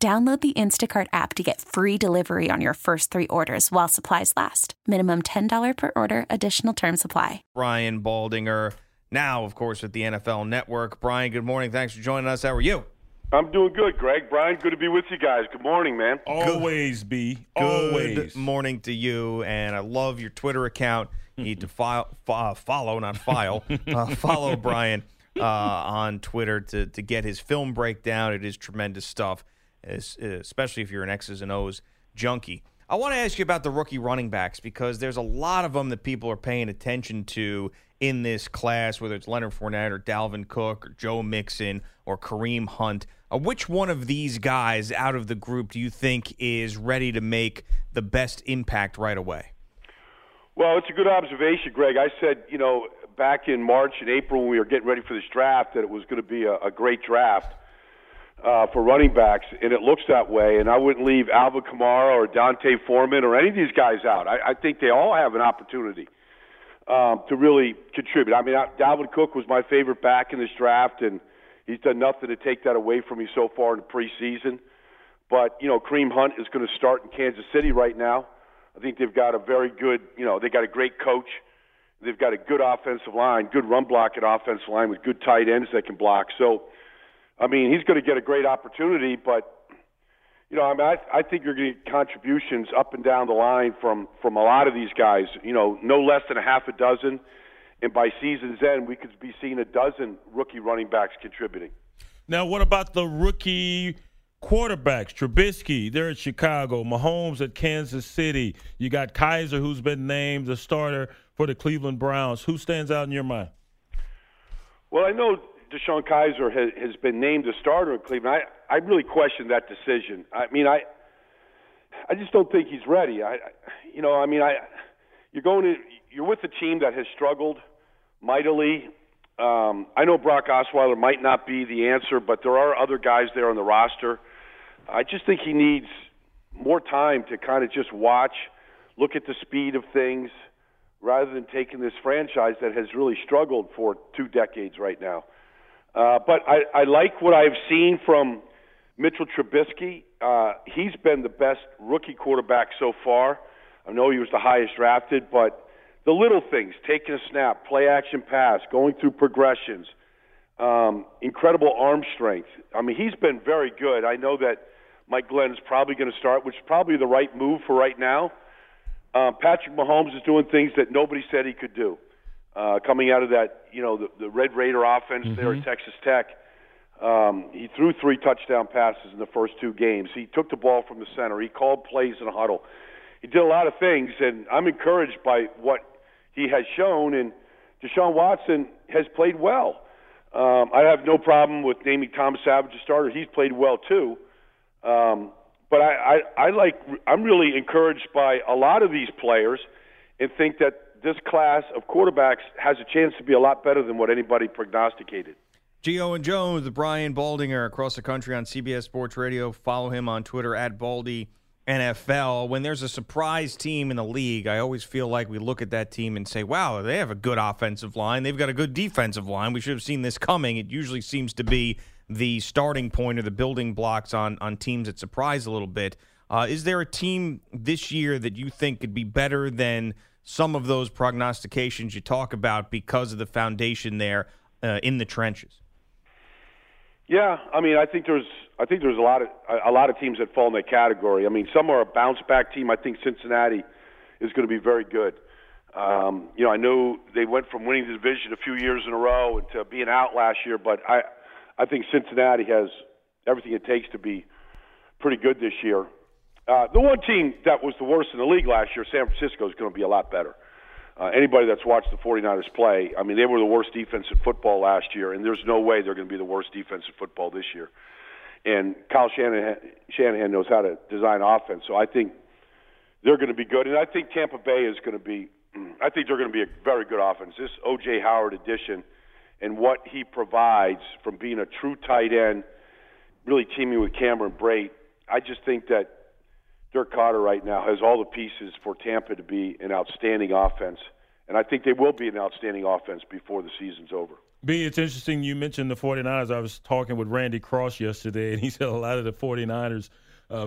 Download the Instacart app to get free delivery on your first three orders while supplies last. Minimum $10 per order. Additional terms apply. Brian Baldinger, now, of course, with the NFL Network. Brian, good morning. Thanks for joining us. How are you? I'm doing good, Greg. Brian, good to be with you guys. Good morning, man. Always be. Always. Good morning to you, and I love your Twitter account. You need to follow Brian on Twitter to get his film breakdown. It is tremendous stuff, especially if you're an X's and O's junkie. I want to ask you about the rookie running backs because there's a lot of them that people are paying attention to in this class, whether it's Leonard Fournette or Dalvin Cook or Joe Mixon or Kareem Hunt. Which one of these guys out of the group do you think is ready to make the best impact right away? Well, it's a good observation, Greg. I said, back in March and April when we were getting ready for this draft that it was going to be a great draft for running backs, and it looks that way. And I wouldn't leave Alvin Kamara or Dante Foreman or any of these guys out. I think they all have an opportunity to really contribute. I mean, Dalvin Cook was my favorite back in this draft, and he's done nothing to take that away from me so far in the preseason. But, Kareem Hunt is going to start in Kansas City right now. I think they've got a very good, they got a great coach. They've got a good offensive line, good run-blocking offensive line with good tight ends that can block. So, I mean, he's going to get a great opportunity, but, I think you're going to get contributions up and down the line from a lot of these guys, no less than a half a dozen. And by season's end, we could be seeing a dozen rookie running backs contributing. Now, what about the rookie quarterbacks? Trubisky, they're at Chicago. Mahomes at Kansas City. You got Kizer, who's been named the starter for the Cleveland Browns. Who stands out in your mind? Well, I know DeShone Kizer has been named a starter in Cleveland. I really question that decision. I mean, I just don't think he's ready. You're with a team that has struggled mightily. I know Brock Osweiler might not be the answer, but there are other guys there on the roster. I just think he needs more time to kind of just watch, look at the speed of things, rather than taking this franchise that has really struggled for 2 decades right now. But I like what I've seen from Mitchell Trubisky. He's been the best rookie quarterback so far. I know he was the highest drafted, but the little things, taking a snap, play-action pass, going through progressions, incredible arm strength. I mean, he's been very good. I know that Mike Glenn is probably going to start, which is probably the right move for right now. Patrick Mahomes is doing things that nobody said he could do. Coming out of that, the Red Raider offense there at Texas Tech, he threw 3 touchdown passes in the first 2 games. He took the ball from the center. He called plays in a huddle. He did a lot of things, and I'm encouraged by what he has shown, and Deshaun Watson has played well. I have no problem with naming Thomas Savage a starter. He's played well, too. But I'm really encouraged by a lot of these players and think that this class of quarterbacks has a chance to be a lot better than what anybody prognosticated. Gio and Jones, the Brian Baldinger across the country on CBS Sports Radio. Follow him on Twitter @BaldyNFL. When there's a surprise team in the league, I always feel like we look at that team and say, wow, they have a good offensive line. They've got a good defensive line. We should have seen this coming. It usually seems to be the starting point or the building blocks on teams that surprise a little bit. Is there a team this year that you think could be better than some of those prognostications you talk about because of the foundation there in the trenches? Yeah, I mean, I think there's a lot of teams that fall in that category. I mean, some are a bounce back team. I think Cincinnati is going to be very good. I know they went from winning the division a few years in a row to being out last year, but I think Cincinnati has everything it takes to be pretty good this year. The one team that was the worst in the league last year, San Francisco, is going to be a lot better. Anybody that's watched the 49ers play, I mean, they were the worst defense in football last year, and there's no way they're going to be the worst defense in football this year. And Kyle Shanahan knows how to design offense. So I think they're going to be good. And I think Tampa Bay is going to be – I think they're going to be a very good offense. This O.J. Howard addition and what he provides from being a true tight end, really teaming with Cameron Brate, I just think that Dirk Cotter right now has all the pieces for Tampa to be an outstanding offense. And I think they will be an outstanding offense before the season's over. B, it's interesting you mentioned the 49ers. I was talking with Randy Cross yesterday, and he said a lot of the 49ers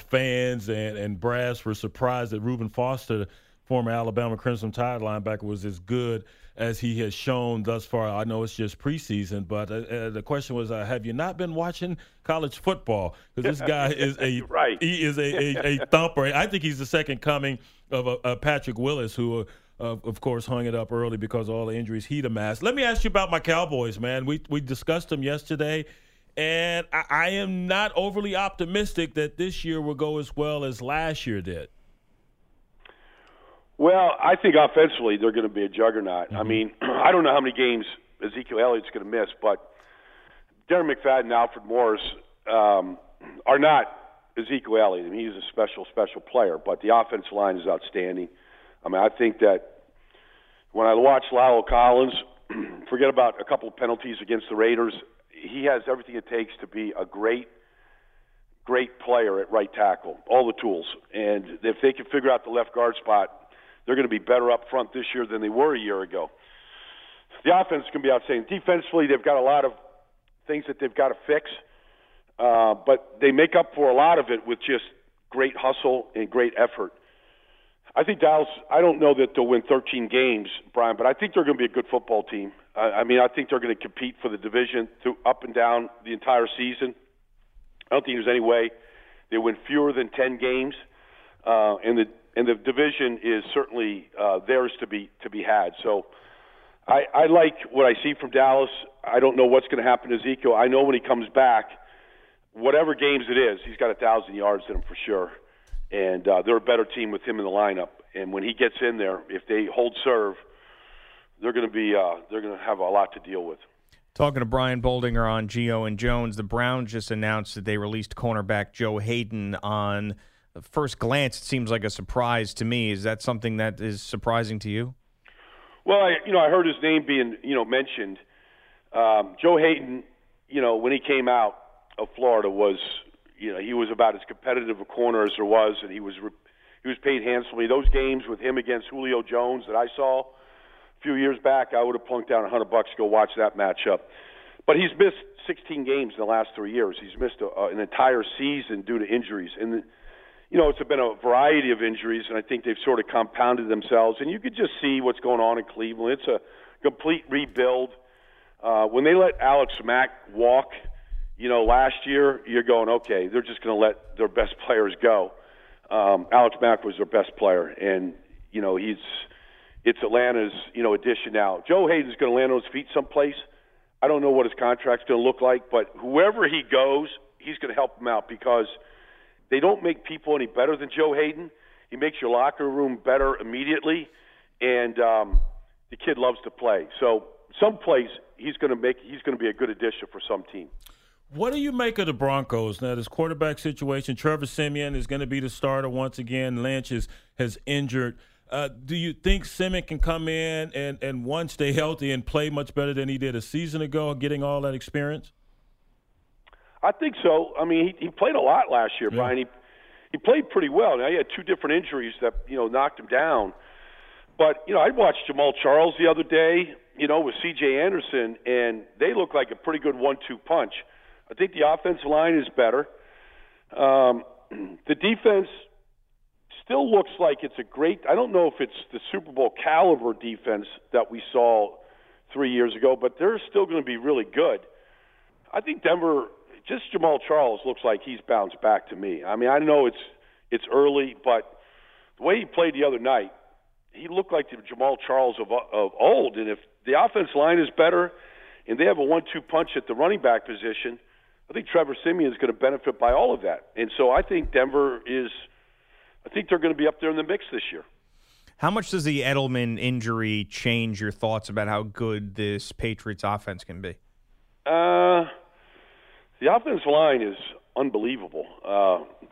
fans and brass were surprised that Reuben Foster, former Alabama Crimson Tide linebacker, was as good as he has shown thus far. I know it's just preseason, but the question was, have you not been watching college football? Because this guy is a right. He is a thumper. I think he's the second coming of a Patrick Willis, who of course, hung it up early because of all the injuries he'd amassed. Let me ask you about my Cowboys, man. We discussed them yesterday, and I am not overly optimistic that this year will go as well as last year did. Well, I think offensively they're going to be a juggernaut. Mm-hmm. I mean, I don't know how many games Ezekiel Elliott's going to miss, but Darren McFadden and Alfred Morris are not Ezekiel Elliott. I mean, he's a special, special player, but the offensive line is outstanding. I mean, I think that when I watch Lyle Collins, forget about a couple of penalties against the Raiders, he has everything it takes to be a great, great player at right tackle, all the tools. And if they can figure out the left guard spot, they're going to be better up front this year than they were a year ago. The offense can be outstanding. Defensively, they've got a lot of things that they've got to fix, but they make up for a lot of it with just great hustle and great effort. I think Dallas, I don't know that they'll win 13 games, Brian, but I think they're going to be a good football team. I mean, I think they're going to compete for the division up and down the entire season. I don't think there's any way they win fewer than 10 games, and the division is certainly theirs to be had. So I like what I see from Dallas. I don't know what's going to happen to Ezekiel. I know when he comes back, whatever games it is, he's got 1,000 yards in him for sure. And they're a better team with him in the lineup. And when he gets in there, if they hold serve, they're going to have a lot to deal with. Talking to Brian Baldinger on Geo and Jones, the Browns just announced that they released cornerback Joe Hayden on the first glance. It seems like a surprise to me. Is that something that is surprising to you? Well, I heard his name being mentioned. Joe Hayden, when he came out of Florida was. He was about as competitive a corner as there was, and he was paid handsomely. Those games with him against Julio Jones that I saw a few years back, I would have plunked down $100 to go watch that matchup. But he's missed 16 games in the last 3 years. He's missed an entire season due to injuries. And, it's been a variety of injuries, and I think they've sort of compounded themselves. And you could just see what's going on in Cleveland. It's a complete rebuild. When they let Alex Mack walk – last year, you're going, okay, they're just going to let their best players go. Alex Mack was their best player, and, it's Atlanta's, addition now. Joe Hayden's going to land on his feet someplace. I don't know what his contract's going to look like, but whoever he goes, he's going to help them out because they don't make people any better than Joe Hayden. He makes your locker room better immediately, and the kid loves to play. So someplace he's going to be a good addition for some team. What do you make of the Broncos? Now, this quarterback situation, Trevor Siemian is going to be the starter once again. Lynch has injured. Do you think Siemian can come in and one, stay healthy and play much better than he did a season ago, getting all that experience? I think so. I mean, he played a lot last year, Brian. Yeah. He played pretty well. Now, he had two different injuries that, knocked him down. But, I watched Jamaal Charles the other day, with C.J. Anderson, and they look like a pretty good 1-2 punch. I think the offensive line is better. The defense still looks like it's a great – I don't know if it's the Super Bowl caliber defense that we saw 3 years ago, but they're still going to be really good. I think Denver – just Jamaal Charles looks like he's bounced back to me. I mean, I know it's early, but the way he played the other night, he looked like the Jamaal Charles of old. And if the offensive line is better and they have a 1-2 punch at the running back position – I think Trevor Siemian is going to benefit by all of that. And so I think Denver is – I think they're going to be up there in the mix this year. How much does the Edelman injury change your thoughts about how good this Patriots offense can be? The offensive line is unbelievable.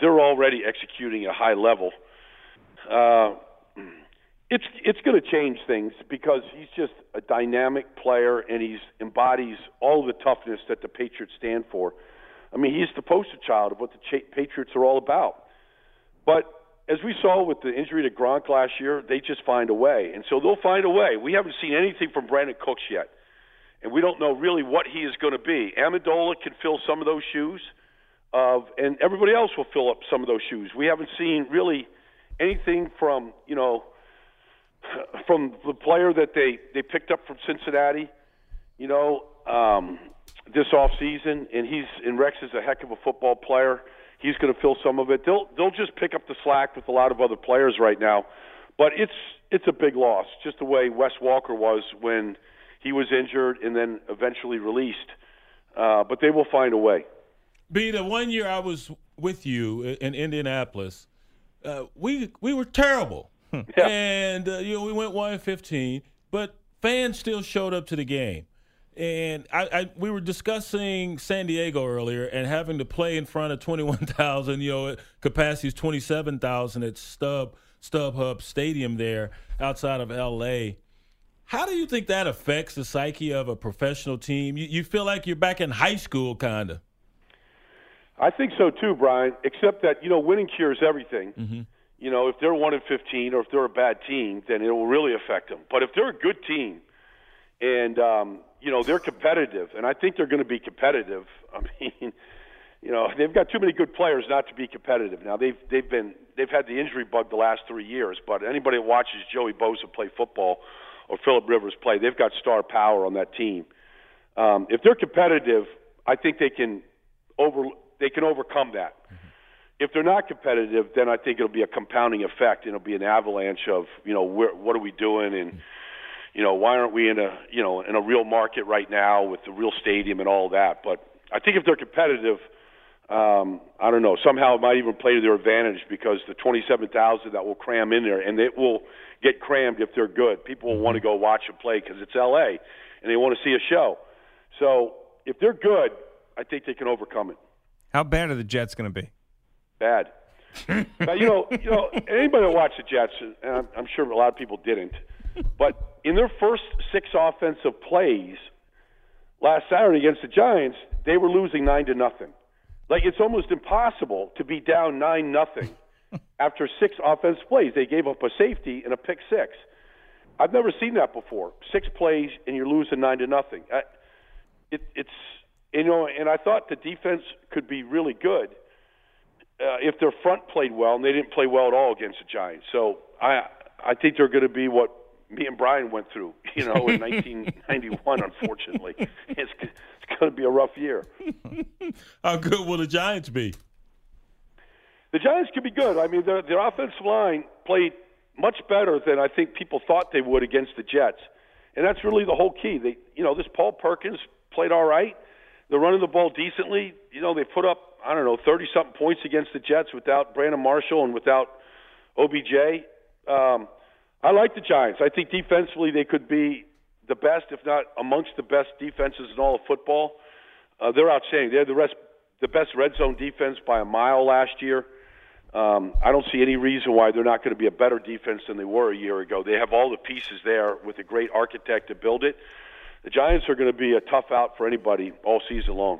They're already executing at a high level. It's going to change things because he's just a dynamic player, and he embodies all the toughness that the Patriots stand for. I mean, he's the poster child of what the Patriots are all about. But as we saw with the injury to Gronk last year, they just find a way. And so they'll find a way. We haven't seen anything from Brandon Cooks yet, and we don't know really what he is going to be. Amendola can fill some of those shoes, and everybody else will fill up some of those shoes. We haven't seen really anything from, you know, from the player that they picked up from Cincinnati, you know, this offseason, and Rex is a heck of a football player. He's going to fill some of it. They'll just pick up the slack with a lot of other players right now. But it's a big loss, just the way Wes Walker was when he was injured and then eventually released. But they will find a way. Beta, one year I was with you in Indianapolis, we were terrible. Yeah. And we went 1-15, but fans still showed up to the game. And we were discussing San Diego earlier and having to play in front of 21,000, capacity is 27,000 at StubHub Stadium there outside of L.A. How do you think that affects the psyche of a professional team? You feel like you're back in high school, kind of. I think so, too, Brian, except that, winning cures everything. Mm-hmm. If they're 1-15 or if they're a bad team, then it will really affect them. But if they're a good team and they're competitive, and I think they're going to be competitive. I mean, they've got too many good players not to be competitive. Now they've had the injury bug the last 3 years, but anybody that watches Joey Bosa play football or Phillip Rivers play, they've got star power on that team. If they're competitive, I think they can overcome that. If they're not competitive, then I think it'll be a compounding effect, and it'll be an avalanche of what are we doing and. Why aren't we in a real market right now with the real stadium and all that? But I think if they're competitive, I don't know, somehow it might even play to their advantage because the 27,000 that will cram in there, and it will get crammed if they're good. People will want to go watch them play because it's L.A., and they want to see a show. So if they're good, I think they can overcome it. How bad are the Jets going to be? Bad. Now, anybody that watched the Jets, and I'm sure a lot of people didn't, but in their first 6 offensive plays last Saturday against the Giants, they were losing 9-0. Like, it's almost impossible to be down 9-0 after 6 offensive plays. They gave up a safety and a pick six. I've never seen that before. 6 plays and you're losing 9-0. And I thought the defense could be really good if their front played well, and they didn't play well at all against the Giants. So I think they're going to be what me and Brian went through, in 1991, unfortunately. It's going to be a rough year. How good will the Giants be? The Giants could be good. I mean, their offensive line played much better than I think people thought they would against the Jets. And that's really the whole key. They, this Paul Perkins played all right. They're running the ball decently. They put up, 30-something points against the Jets without Brandon Marshall and without OBJ. I like the Giants. I think defensively they could be the best, if not amongst the best defenses in all of football. They're outstanding. They had the best red zone defense by a mile last year. I don't see any reason why they're not going to be a better defense than they were a year ago. They have all the pieces there with a great architect to build it. The Giants are going to be a tough out for anybody all season long.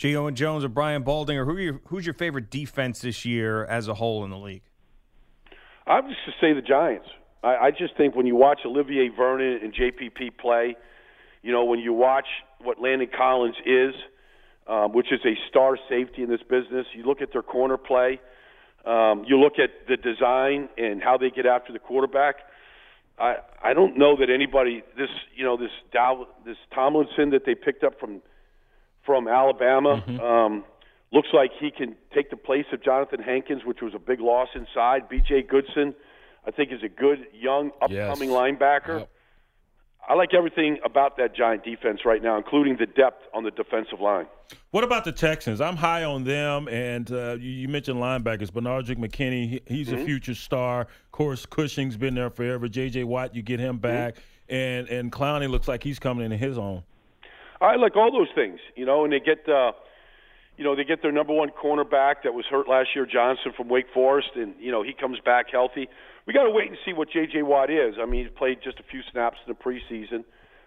Gio and Jones or Brian Baldinger, who's your favorite defense this year as a whole in the league? I'm just going to say the Giants. I just think when you watch Olivier Vernon and JPP play, when you watch what Landon Collins is, which is a star safety in this business, you look at their corner play, you look at the design and how they get after the quarterback. I don't know that anybody this Tomlinson that they picked up from Alabama looks like he can take the place of Jonathan Hankins, which was a big loss inside. B.J. Goodson, I think, is a good, young, upcoming linebacker. Yep. I like everything about that Giant defense right now, including the depth on the defensive line. What about the Texans? I'm high on them, and you mentioned linebackers. Bernardrick McKinney, he's a future star. Of course, Cushing's been there forever. J.J. Watt, you get him back. And Clowney looks like he's coming into his own. I like all those things, and they get you know, they get their number one cornerback that was hurt last year, Johnson from Wake Forest, and, you know, he comes back healthy. We got to wait and see what J.J. Watt is. I mean, he's played just a few snaps in the preseason,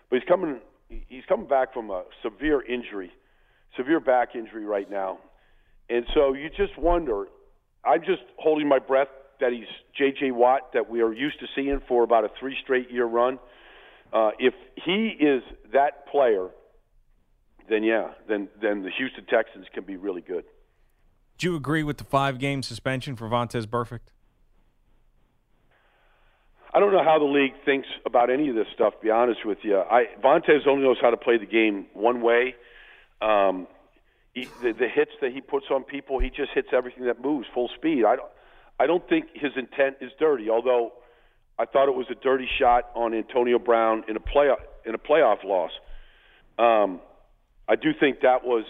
but he's coming back from a severe back injury right now. And so you just wonder, I'm just holding my breath that he's J.J. Watt that we are used to seeing for about a three straight year run. If he is that player, then yeah, then the Houston Texans can be really good. Do you agree with the 5-game suspension for Vontaze Burfict? I don't know how the league thinks about any of this stuff, to be honest with you. Vontaze only knows how to play the game one way. The hits that he puts on people, he just hits everything that moves full speed. I don't think his intent is dirty, although I thought it was a dirty shot on Antonio Brown in a playoff loss. I do think there was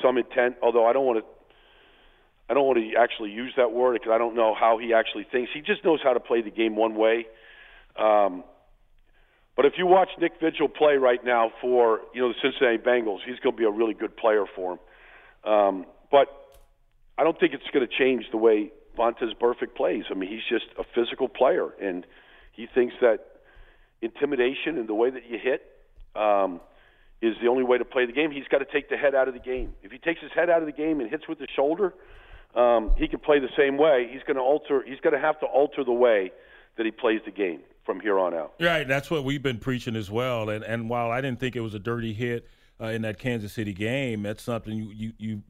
some intent, although I don't want to actually use that word because I don't know how he actually thinks. He just knows how to play the game one way. But if you watch Nick Vigil play right now for, you know, the Cincinnati Bengals, he's going to be a really good player for him. But I don't think it's going to change the way Vontaze Burfict plays. I mean, he's just a physical player, and he thinks that intimidation and the way that you hit is the only way to play the game. He's got to take the head out of the game. If he takes his head out of the game and hits with the shoulder, he can play the same way. He's going to have to alter the way that he plays the game from here on out. Right, that's what we've been preaching as well. And while I didn't think it was a dirty hit in that Kansas City game, that's something you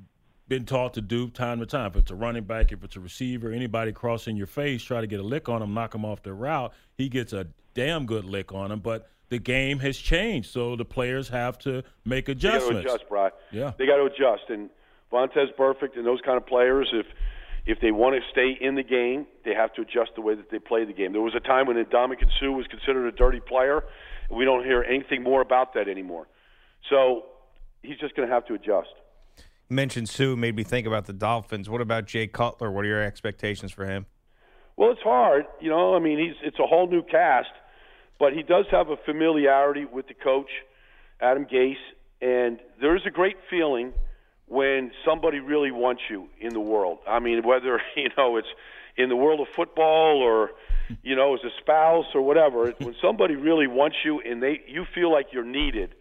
been taught to do time to time. If it's a running back, if it's a receiver, anybody crossing your face, try to get a lick on them, knock them off their route. He gets a damn good lick on them, but the game has changed, so the players have to make adjustments. They got to adjust, Brian. Yeah. They got to adjust. And Vontaze Burfict and those kind of players, if they want to stay in the game, they have to adjust the way that they play the game. There was a time when Ndamukong Suh was considered a dirty player, and we don't hear anything more about that anymore. So he's just going to have to adjust. Mentioned Sue made me think about the Dolphins. What about Jay Cutler? What are your expectations for him? Well, it's hard. You know, I mean, it's a whole new cast, but he does have a familiarity with the coach, Adam Gase, and there's a great feeling when somebody really wants you in the world. I mean, whether, you know, it's in the world of football or, you know, as a spouse or whatever, when somebody really wants you and you feel like you're needed,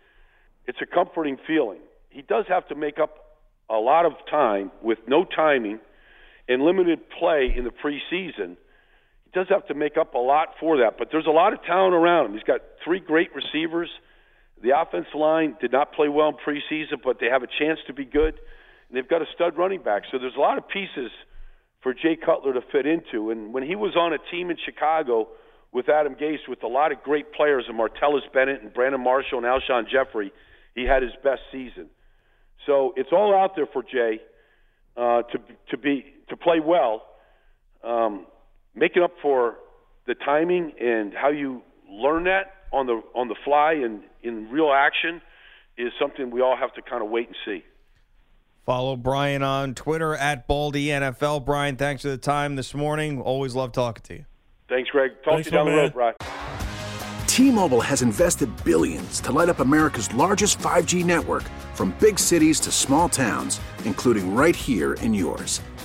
it's a comforting feeling. He does have to make up a lot of time with no timing and limited play in the preseason. He does have to make up a lot for that, but there's a lot of talent around him. He's got three great receivers. The offensive line did not play well in preseason, but they have a chance to be good, and they've got a stud running back. So there's a lot of pieces for Jay Cutler to fit into, and when he was on a team in Chicago with Adam Gase with a lot of great players, and Martellus Bennett and Brandon Marshall and Alshon Jeffrey, he had his best season. So it's all out there for Jay to play well, making up for the timing and how you learn that on the fly and in real action is something we all have to kind of wait and see. Follow Brian on Twitter at BaldyNFL. Brian, thanks for the time this morning. Always love talking to you. Thanks, Greg. Thanks to you down the road, Brian. T-Mobile has invested billions to light up America's largest 5G network from big cities to small towns, including right here in yours.